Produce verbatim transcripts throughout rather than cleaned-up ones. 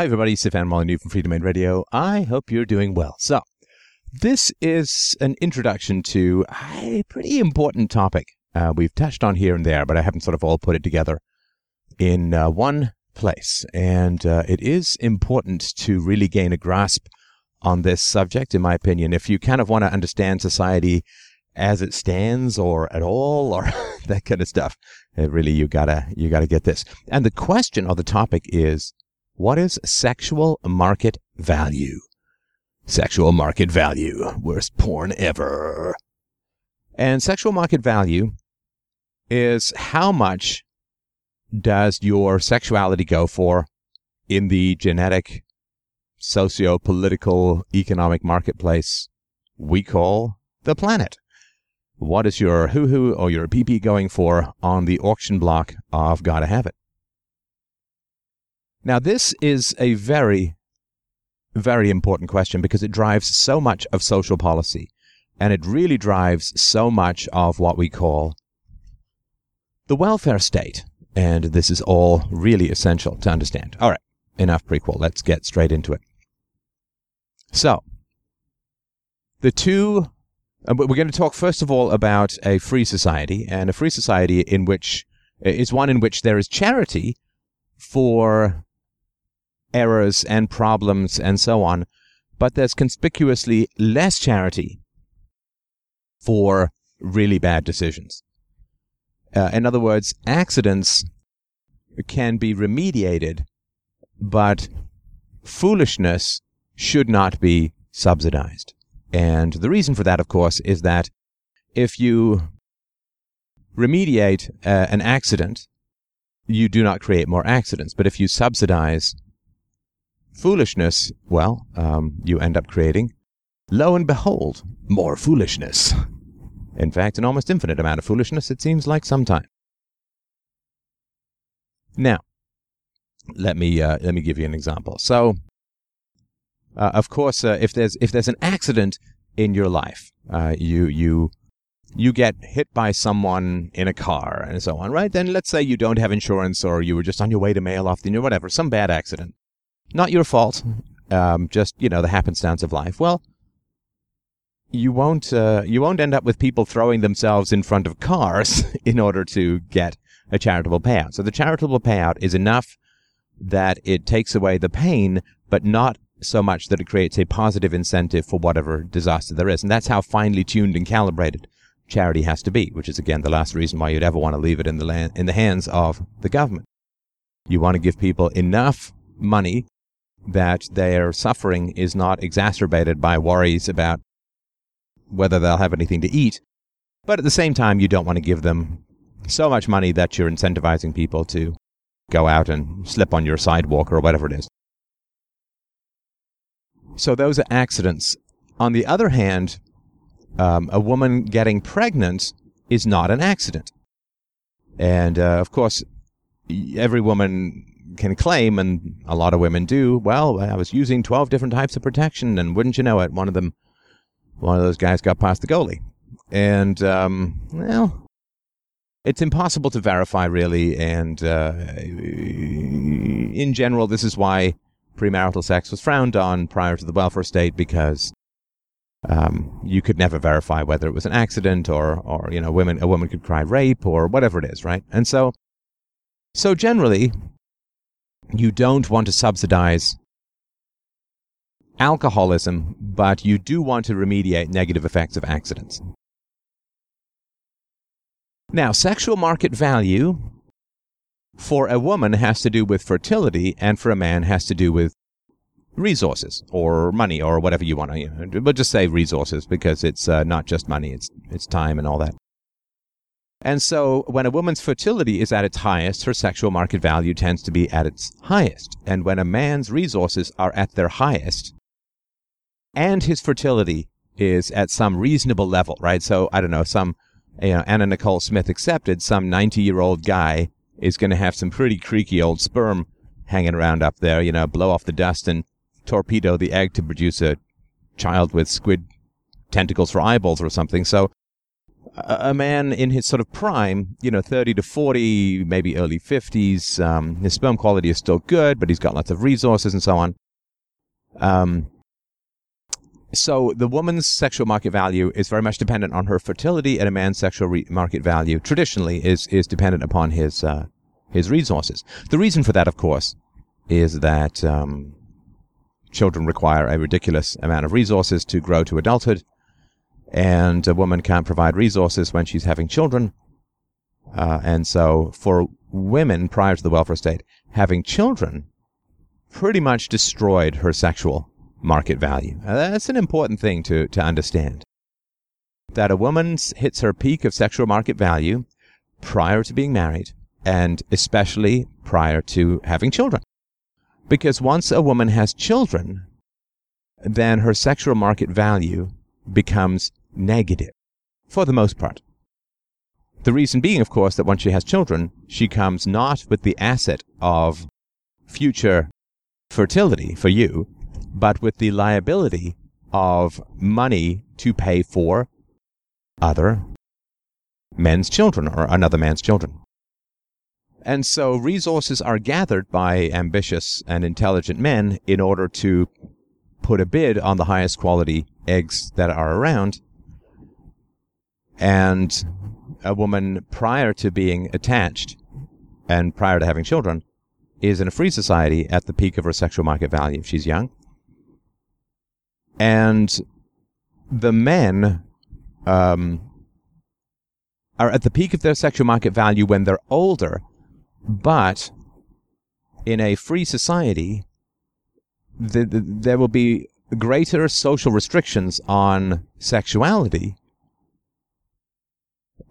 Hi, everybody. Stefan Molyneux from Freedom Aid Radio. I hope you're doing well. So this is an introduction to a pretty important topic. Uh, we've touched on here and there, but I haven't sort of all put it together in uh, one place. And uh, it is important to really gain a grasp on this subject, in my opinion. If you kind of want to understand society as it stands or at all or that kind of stuff, it really, you gotta, you gotta get this. And the question or the topic is, what is sexual market value? Sexual market value. Worst porn ever. And sexual market value is how much does your sexuality go for in the genetic, socio-political, economic marketplace we call the planet. What is your hoo-hoo or your pee-pee going for on the auction block of Gotta Have It? Now, this is a very, very important question because it drives so much of social policy. And it really drives so much of what we call the welfare state. And this is all really essential to understand. All right, enough prequel. Let's get straight into it. So, the two... Uh, we're going to talk, first of all, about a free society. And a free society in which is one in which there is charity for errors and problems and so on. But there's conspicuously less charity for really bad decisions. Uh, in other words, accidents can be remediated, but foolishness should not be subsidized. And the reason for that, of course, is that if you remediate uh, an accident, you do not create more accidents. But if you subsidize foolishness, well, um, you end up creating, lo and behold, more foolishness. In fact, an almost infinite amount of foolishness, it seems like sometimes. Now, let me uh, let me give you an example. So, uh, of course, uh, if there's if there's an accident in your life, uh, you you you get hit by someone in a car and so on, right? Then let's say you don't have insurance, or you were just on your way to mail off the, whatever, some bad accident, not your fault, um, just you know the happenstance of life. Well, you won't uh, you won't end up with people throwing themselves in front of cars in order to get a charitable payout. So the charitable payout is enough that it takes away the pain, but not so much that it creates a positive incentive for whatever disaster there is. And that's how finely tuned and calibrated charity has to be, which is, again, the last reason why you'd ever want to leave it in the la- in the hands of the government. You want to give people enough money that their suffering is not exacerbated by worries about whether they'll have anything to eat. But at the same time, you don't want to give them so much money that you're incentivizing people to go out and slip on your sidewalk or whatever it is. So those are accidents. On the other hand, um, a woman getting pregnant is not an accident. And, uh, of course, every woman can claim, and a lot of women do, well, I was using twelve different types of protection, and wouldn't you know it, one of them One of those guys got past the goalie. And, um, well, it's impossible to verify, really. And uh, in general, this is why premarital sex was frowned on prior to the welfare state, because um, you could never verify whether it was an accident or, or you know, women a woman could cry rape or whatever it is, right? And so, so generally, you don't want to subsidize alcoholism, but you do want to remediate negative effects of accidents. Now, sexual market value for a woman has to do with fertility, and for a man has to do with resources or money or whatever you want to. You know, but just say resources because it's uh, not just money; it's it's time and all that. And so, when a woman's fertility is at its highest, her sexual market value tends to be at its highest, and when a man's resources are at their highest, and his fertility is at some reasonable level, right? So, I don't know, some, you know, Anna Nicole Smith accepted, some ninety-year-old guy is going to have some pretty creaky old sperm hanging around up there, you know, blow off the dust and torpedo the egg to produce a child with squid tentacles for eyeballs or something. So a man in his sort of prime, you know, thirty to forty, maybe early fifties, um, his sperm quality is still good, but he's got lots of resources and so on. Um, so the woman's sexual market value is very much dependent on her fertility, and a man's sexual re- market value traditionally is, is dependent upon his, uh, his resources. The reason for that, of course, is that, um, children require a ridiculous amount of resources to grow to adulthood. And a woman can't provide resources when she's having children. Uh, and so for women, prior to the welfare state, having children pretty much destroyed her sexual market value. Uh, that's an important thing to, to understand. That a woman hits her peak of sexual market value prior to being married, and especially prior to having children. Because once a woman has children, then her sexual market value becomes negative, for the most part. The reason being, of course, that once she has children, she comes not with the asset of future fertility for you, but with the liability of money to pay for other men's children or another man's children. And so resources are gathered by ambitious and intelligent men in order to put a bid on the highest quality eggs that are around. And a woman, prior to being attached and prior to having children, is in a free society at the peak of her sexual market value. She's young. And the men um, are at the peak of their sexual market value when they're older, but in a free society, the, the, there will be greater social restrictions on sexuality,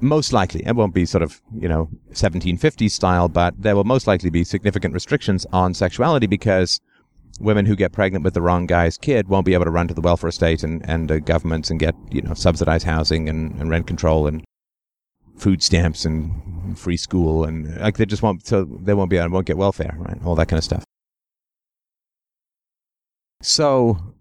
most likely. It won't be sort of, you know, seventeen fifties style, but there will most likely be significant restrictions on sexuality, because women who get pregnant with the wrong guy's kid won't be able to run to the welfare state and, and uh, governments and get, you know, subsidized housing and, and rent control and food stamps and free school, and like they just won't, so they won't be, won't get welfare, right? All that kind of stuff. So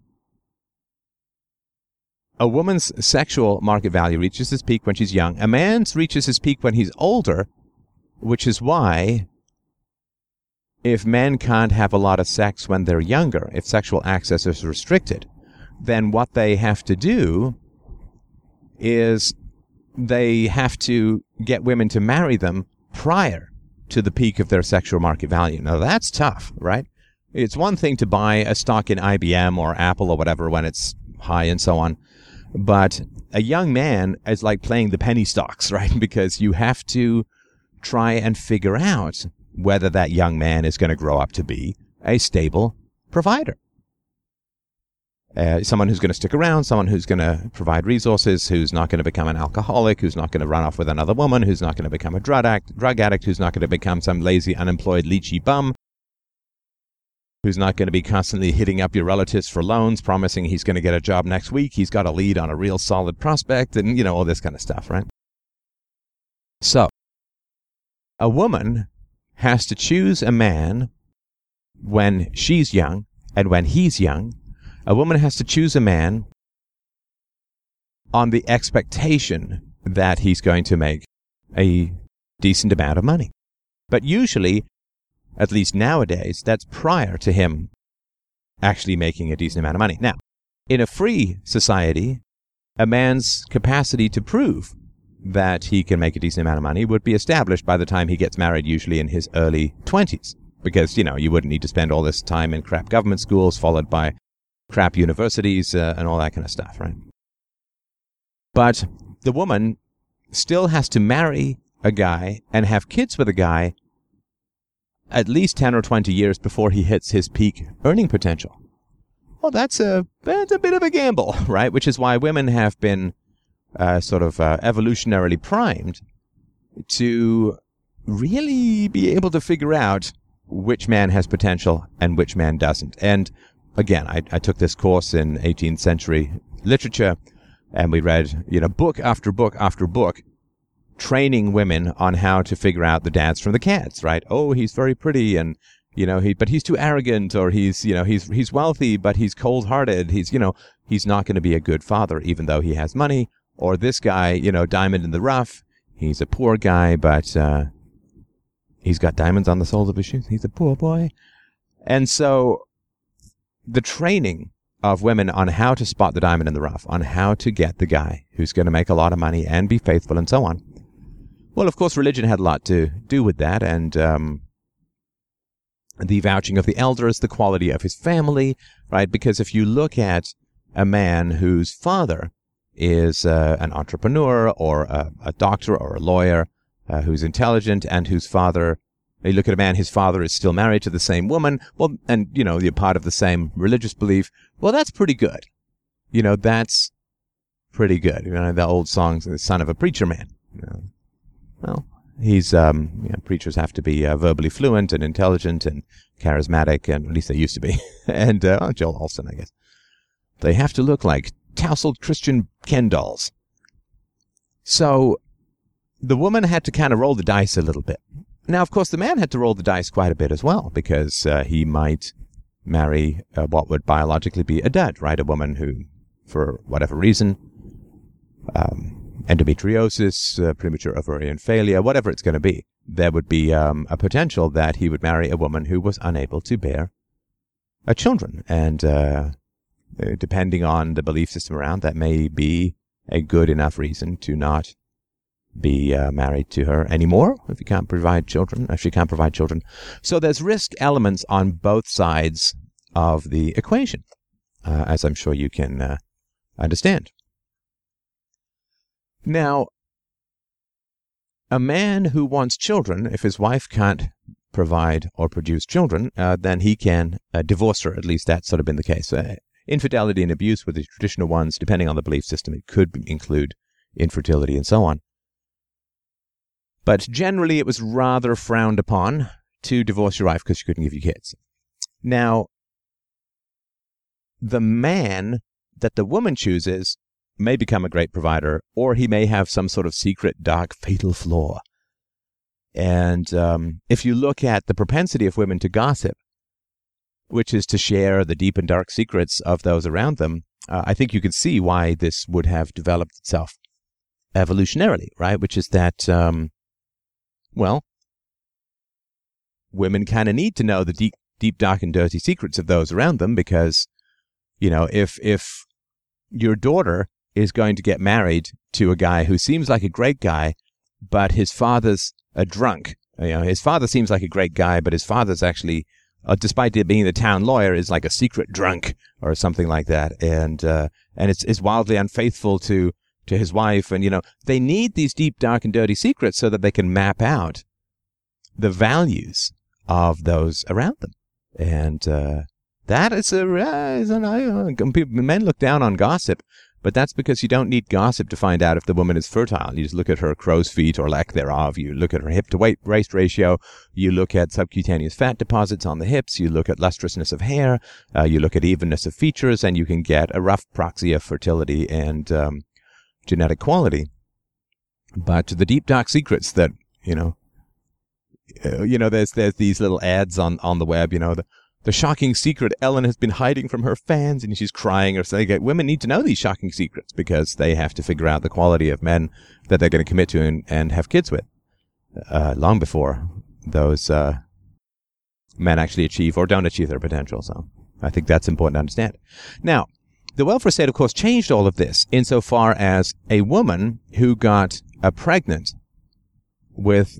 a woman's sexual market value reaches its peak when she's young. A man's reaches his peak when he's older, which is why if men can't have a lot of sex when they're younger, if sexual access is restricted, then what they have to do is they have to get women to marry them prior to the peak of their sexual market value. Now, that's tough, right? It's one thing to buy a stock in I B M or Apple or whatever when it's high and so on. But a young man is like playing the penny stocks, right? Because you have to try and figure out whether that young man is going to grow up to be a stable provider. Uh, someone who's going to stick around, someone who's going to provide resources, who's not going to become an alcoholic, who's not going to run off with another woman, who's not going to become a drug addict, drug addict, who's not going to become some lazy, unemployed, leechy bum, who's not going to be constantly hitting up your relatives for loans, promising he's going to get a job next week, he's got a lead on a real solid prospect, and, you know, all this kind of stuff, right? So, a woman has to choose a man when she's young and when he's young. A woman has to choose a man on the expectation that he's going to make a decent amount of money. But usually, at least nowadays, that's prior to him actually making a decent amount of money. Now, in a free society, a man's capacity to prove that he can make a decent amount of money would be established by the time he gets married, usually in his early twenties. Because, you know, you wouldn't need to spend all this time in crap government schools followed by crap universities uh, and all that kind of stuff, right? But the woman still has to marry a guy and have kids with a guy at least ten or twenty years before he hits his peak earning potential. Well, that's a, that's a bit of a gamble, right? Which is why women have been uh, sort of uh, evolutionarily primed to really be able to figure out which man has potential and which man doesn't. And again, I, I took this course in eighteenth century literature, and we read, you know, book after book after book, training women on how to figure out the dads from the cats, right? Oh, he's very pretty, and, you know, he, but he's too arrogant, or he's, you know, he's he's wealthy, but he's cold-hearted. He's, you know, he's not going to be a good father, even though he has money, Or this guy, you know, diamond in the rough. He's a poor guy, but uh, he's got diamonds on the soles of his shoes. He's a poor boy. And so the training of women on how to spot the diamond in the rough, on how to get the guy who's going to make a lot of money and be faithful and so on. Well, of course, religion had a lot to do with that. And um, the vouching of the elders, the quality of his family, right? Because if you look at a man whose father is uh, an entrepreneur or a, a doctor or a lawyer uh, who's intelligent and whose father, you look at a man, his father is still married to the same woman, well, and, you know, you're part of the same religious belief, well, that's pretty good. You know, that's pretty good. You know, the old song's the son of a preacher man. You know, well, he's, um, you know, preachers have to be uh, verbally fluent and intelligent and charismatic, and at least they used to be, and uh, oh, Joel Alston, I guess. They have to look like tousled Christian Ken dolls. So the woman had to kind of roll the dice a little bit. Now, of course, the man had to roll the dice quite a bit as well, because uh, he might marry uh, what would biologically be a dud, right? A woman who, for whatever reason, um, endometriosis, uh, premature ovarian failure, whatever it's going to be, there would be um, a potential that he would marry a woman who was unable to bear uh, children. And uh, depending on the belief system around, that may be a good enough reason to not be uh, married to her anymore if you can't provide children, if she can't provide children. So there's risk elements on both sides of the equation, uh, as I'm sure you can uh, understand. Now, a man who wants children, if his wife can't provide or produce children, uh, then he can uh, divorce her. At least that's sort of been the case. Uh, infidelity and abuse were the traditional ones. Depending on the belief system, it could include infertility and so on. But generally, it was rather frowned upon to divorce your wife because she couldn't give you kids. Now, the man that the woman chooses may become a great provider, or he may have some sort of secret, dark, fatal flaw. And um, if you look at the propensity of women to gossip, which is to share the deep and dark secrets of those around them, uh, I think you can see why this would have developed itself evolutionarily, right? Which is that... Um, Well, women kind of need to know the deep, deep, dark, and dirty secrets of those around them because, you know, if if your daughter is going to get married to a guy who seems like a great guy, but his father's a drunk, you know, his father seems like a great guy, but his father's actually, uh, despite it being the town lawyer, is like a secret drunk or something like that, and uh, and it's it's wildly unfaithful to. to his wife, and, you know, they need these deep, dark, and dirty secrets so that they can map out the values of those around them. And uh, that is a... Uh, is an, uh, men look down on gossip, but that's because you don't need gossip to find out if the woman is fertile. You just look at her crow's feet or lack thereof. You look at her hip-to-waist ratio. You look at subcutaneous fat deposits on the hips. You look at lustrousness of hair. Uh, you look at evenness of features, and you can get a rough proxy of fertility and... Um, genetic quality, but the deep dark secrets that you know, uh, you know, there's there's these little ads on, on the web, you know, the, the shocking secret Ellen has been hiding from her fans, and she's crying or saying, women need to know these shocking secrets because they have to figure out the quality of men that they're going to commit to and, and have kids with, uh, long before those uh, men actually achieve or don't achieve their potential. So I think that's important to understand. Now. The welfare state, of course, changed all of this insofar as a woman who got uh, pregnant with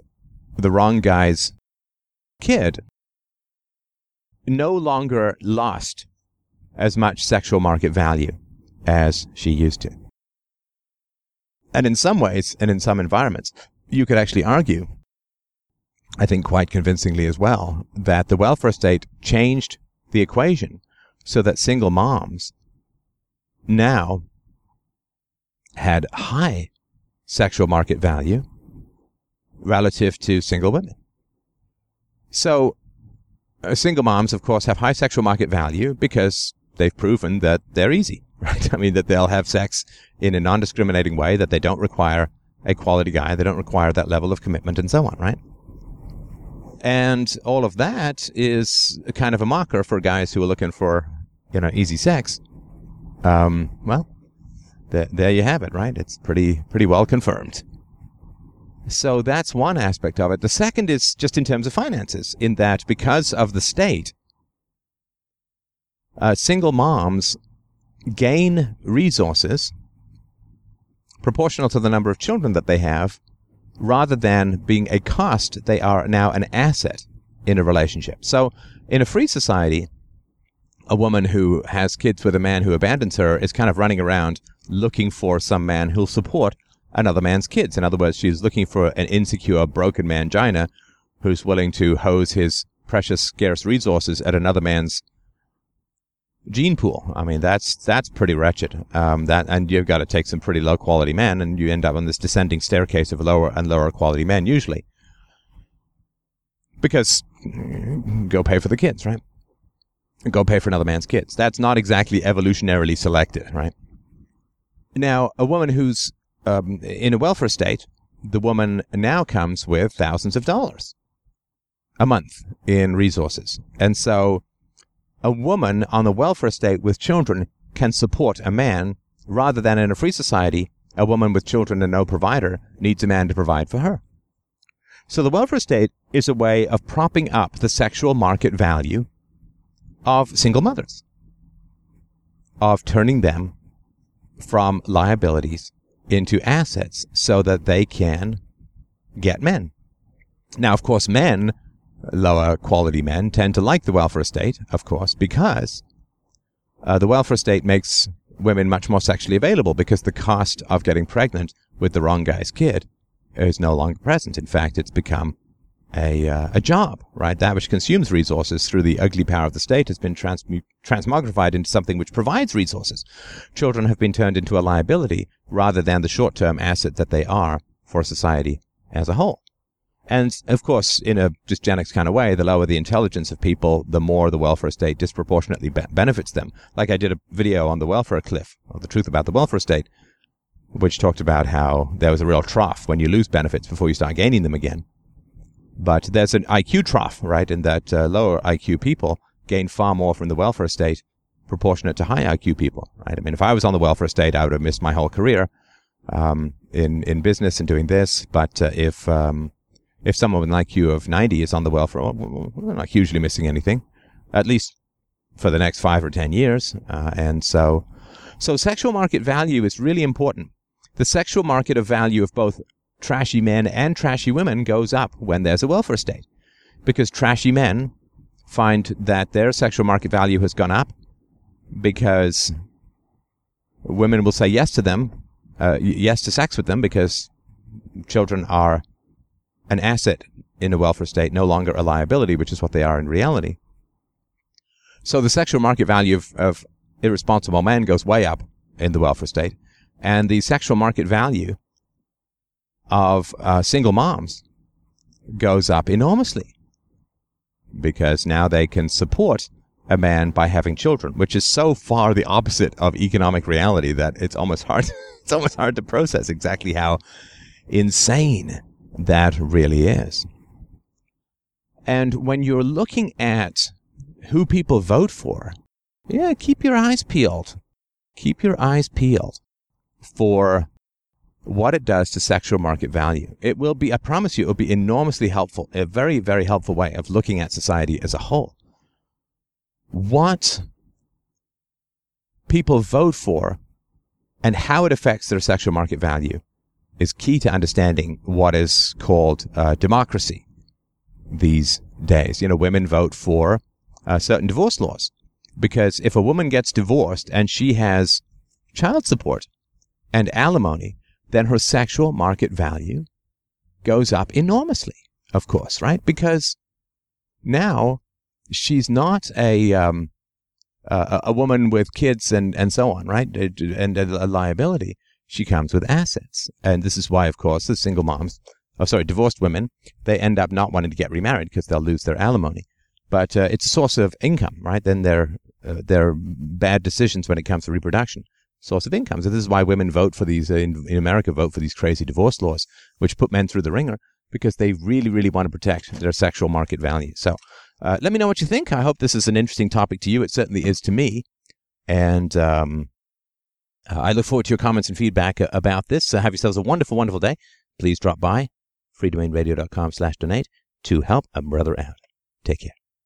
the wrong guy's kid no longer lost as much sexual market value as she used to. And in some ways, and in some environments, you could actually argue, I think quite convincingly as well, that the welfare state changed the equation so that single moms now had high sexual market value relative to single women. So uh, single moms, of course, have high sexual market value because they've proven that they're easy, right? I mean, that they'll have sex in a non-discriminating way, that they don't require a quality guy, they don't require that level of commitment and so on, right? And all of that is kind of a marker for guys who are looking for, you know, easy sex. Um, well, th- there you have it, right? It's pretty pretty well confirmed. So that's one aspect of it. The second is just in terms of finances, in that because of the state, uh, single moms gain resources proportional to the number of children that they have, rather than being a cost, they are now an asset in a relationship. So in a free society, a woman who has kids with a man who abandons her is kind of running around looking for some man who'll support another man's kids. In other words, she's looking for an insecure, broken mangina who's willing to hose his precious, scarce resources at another man's gene pool. I mean, that's that's pretty wretched. Um, that and you've got to take some pretty low-quality men, and you end up on this descending staircase of lower and lower-quality men, usually. Because go pay for the kids, right? Go pay for another man's kids. That's not exactly evolutionarily selected, right? Now, a woman who's Um, in a welfare state, the woman now comes with thousands of dollars a month in resources. And so a woman on the welfare state with children can support a man, rather than in a free society, a woman with children and no provider needs a man to provide for her. So the welfare state is a way of propping up the sexual market value of single mothers, of turning them from liabilities into assets so that they can get men. Now, of course, men, lower quality men, tend to like the welfare state, of course, because uh, the welfare state makes women much more sexually available, because the cost of getting pregnant with the wrong guy's kid is no longer present. In fact, it's become a uh, a job, right? That which consumes resources through the ugly power of the state has been transmu- transmogrified into something which provides resources. Children have been turned into a liability rather than the short-term asset that they are for society as a whole. And, of course, in a dysgenics kind of way, the lower the intelligence of people, the more the welfare state disproportionately be- benefits them. Like I did a video on the welfare cliff, or the truth about the welfare state, which talked about how there was a real trough when you lose benefits before you start gaining them again. But there's an I Q trough, right, in that uh, lower I Q people gain far more from the welfare state proportionate to high I Q people, right? I mean, if I was on the welfare state, I would have missed my whole career um, in, in business and doing this. But uh, if um, if someone with an I Q of ninety is on the welfare, well, we're not hugely missing anything, at least for the next five or ten years. Uh, and so, so sexual market value is really important. The sexual market of value of both trashy men and trashy women goes up when there's a welfare state, because trashy men find that their sexual market value has gone up because women will say yes to them, uh, yes to sex with them, because children are an asset in a welfare state, no longer a liability, which is what they are in reality. So the sexual market value of, of irresponsible men goes way up in the welfare state, and the sexual market value of uh, single moms goes up enormously, because now they can support a man by having children, which is so far the opposite of economic reality that it's almost hard it's almost hard to process exactly how insane that really is. And when you're looking at who people vote for, yeah, keep your eyes peeled. Keep your eyes peeled for what it does to sexual market value. It will be, I promise you, it will be enormously helpful, a very, very helpful way of looking at society as a whole. What people vote for and how it affects their sexual market value is key to understanding what is called uh, democracy these days. You know, women vote for uh, certain divorce laws, because if a woman gets divorced and she has child support and alimony, then her sexual market value goes up enormously, of course, right? Because now she's not a um, a, a woman with kids and, and so on, right? And a, a liability. She comes with assets. And this is why, of course, the single moms, oh, sorry, divorced women, they end up not wanting to get remarried because they'll lose their alimony. But uh, it's a source of income, right? Then their, uh, their bad decisions when it comes to reproduction. Source of income. So this is why women vote for these, in, in America, vote for these crazy divorce laws, which put men through the ringer, because they really, really want to protect their sexual market value. So uh, let me know what you think. I hope this is an interesting topic to you. It certainly is to me. And um, Uh, I look forward to your comments and feedback uh, about this. So have yourselves a wonderful, wonderful day. Please drop by freedomainradio.com slash donate to help a brother out. Take care.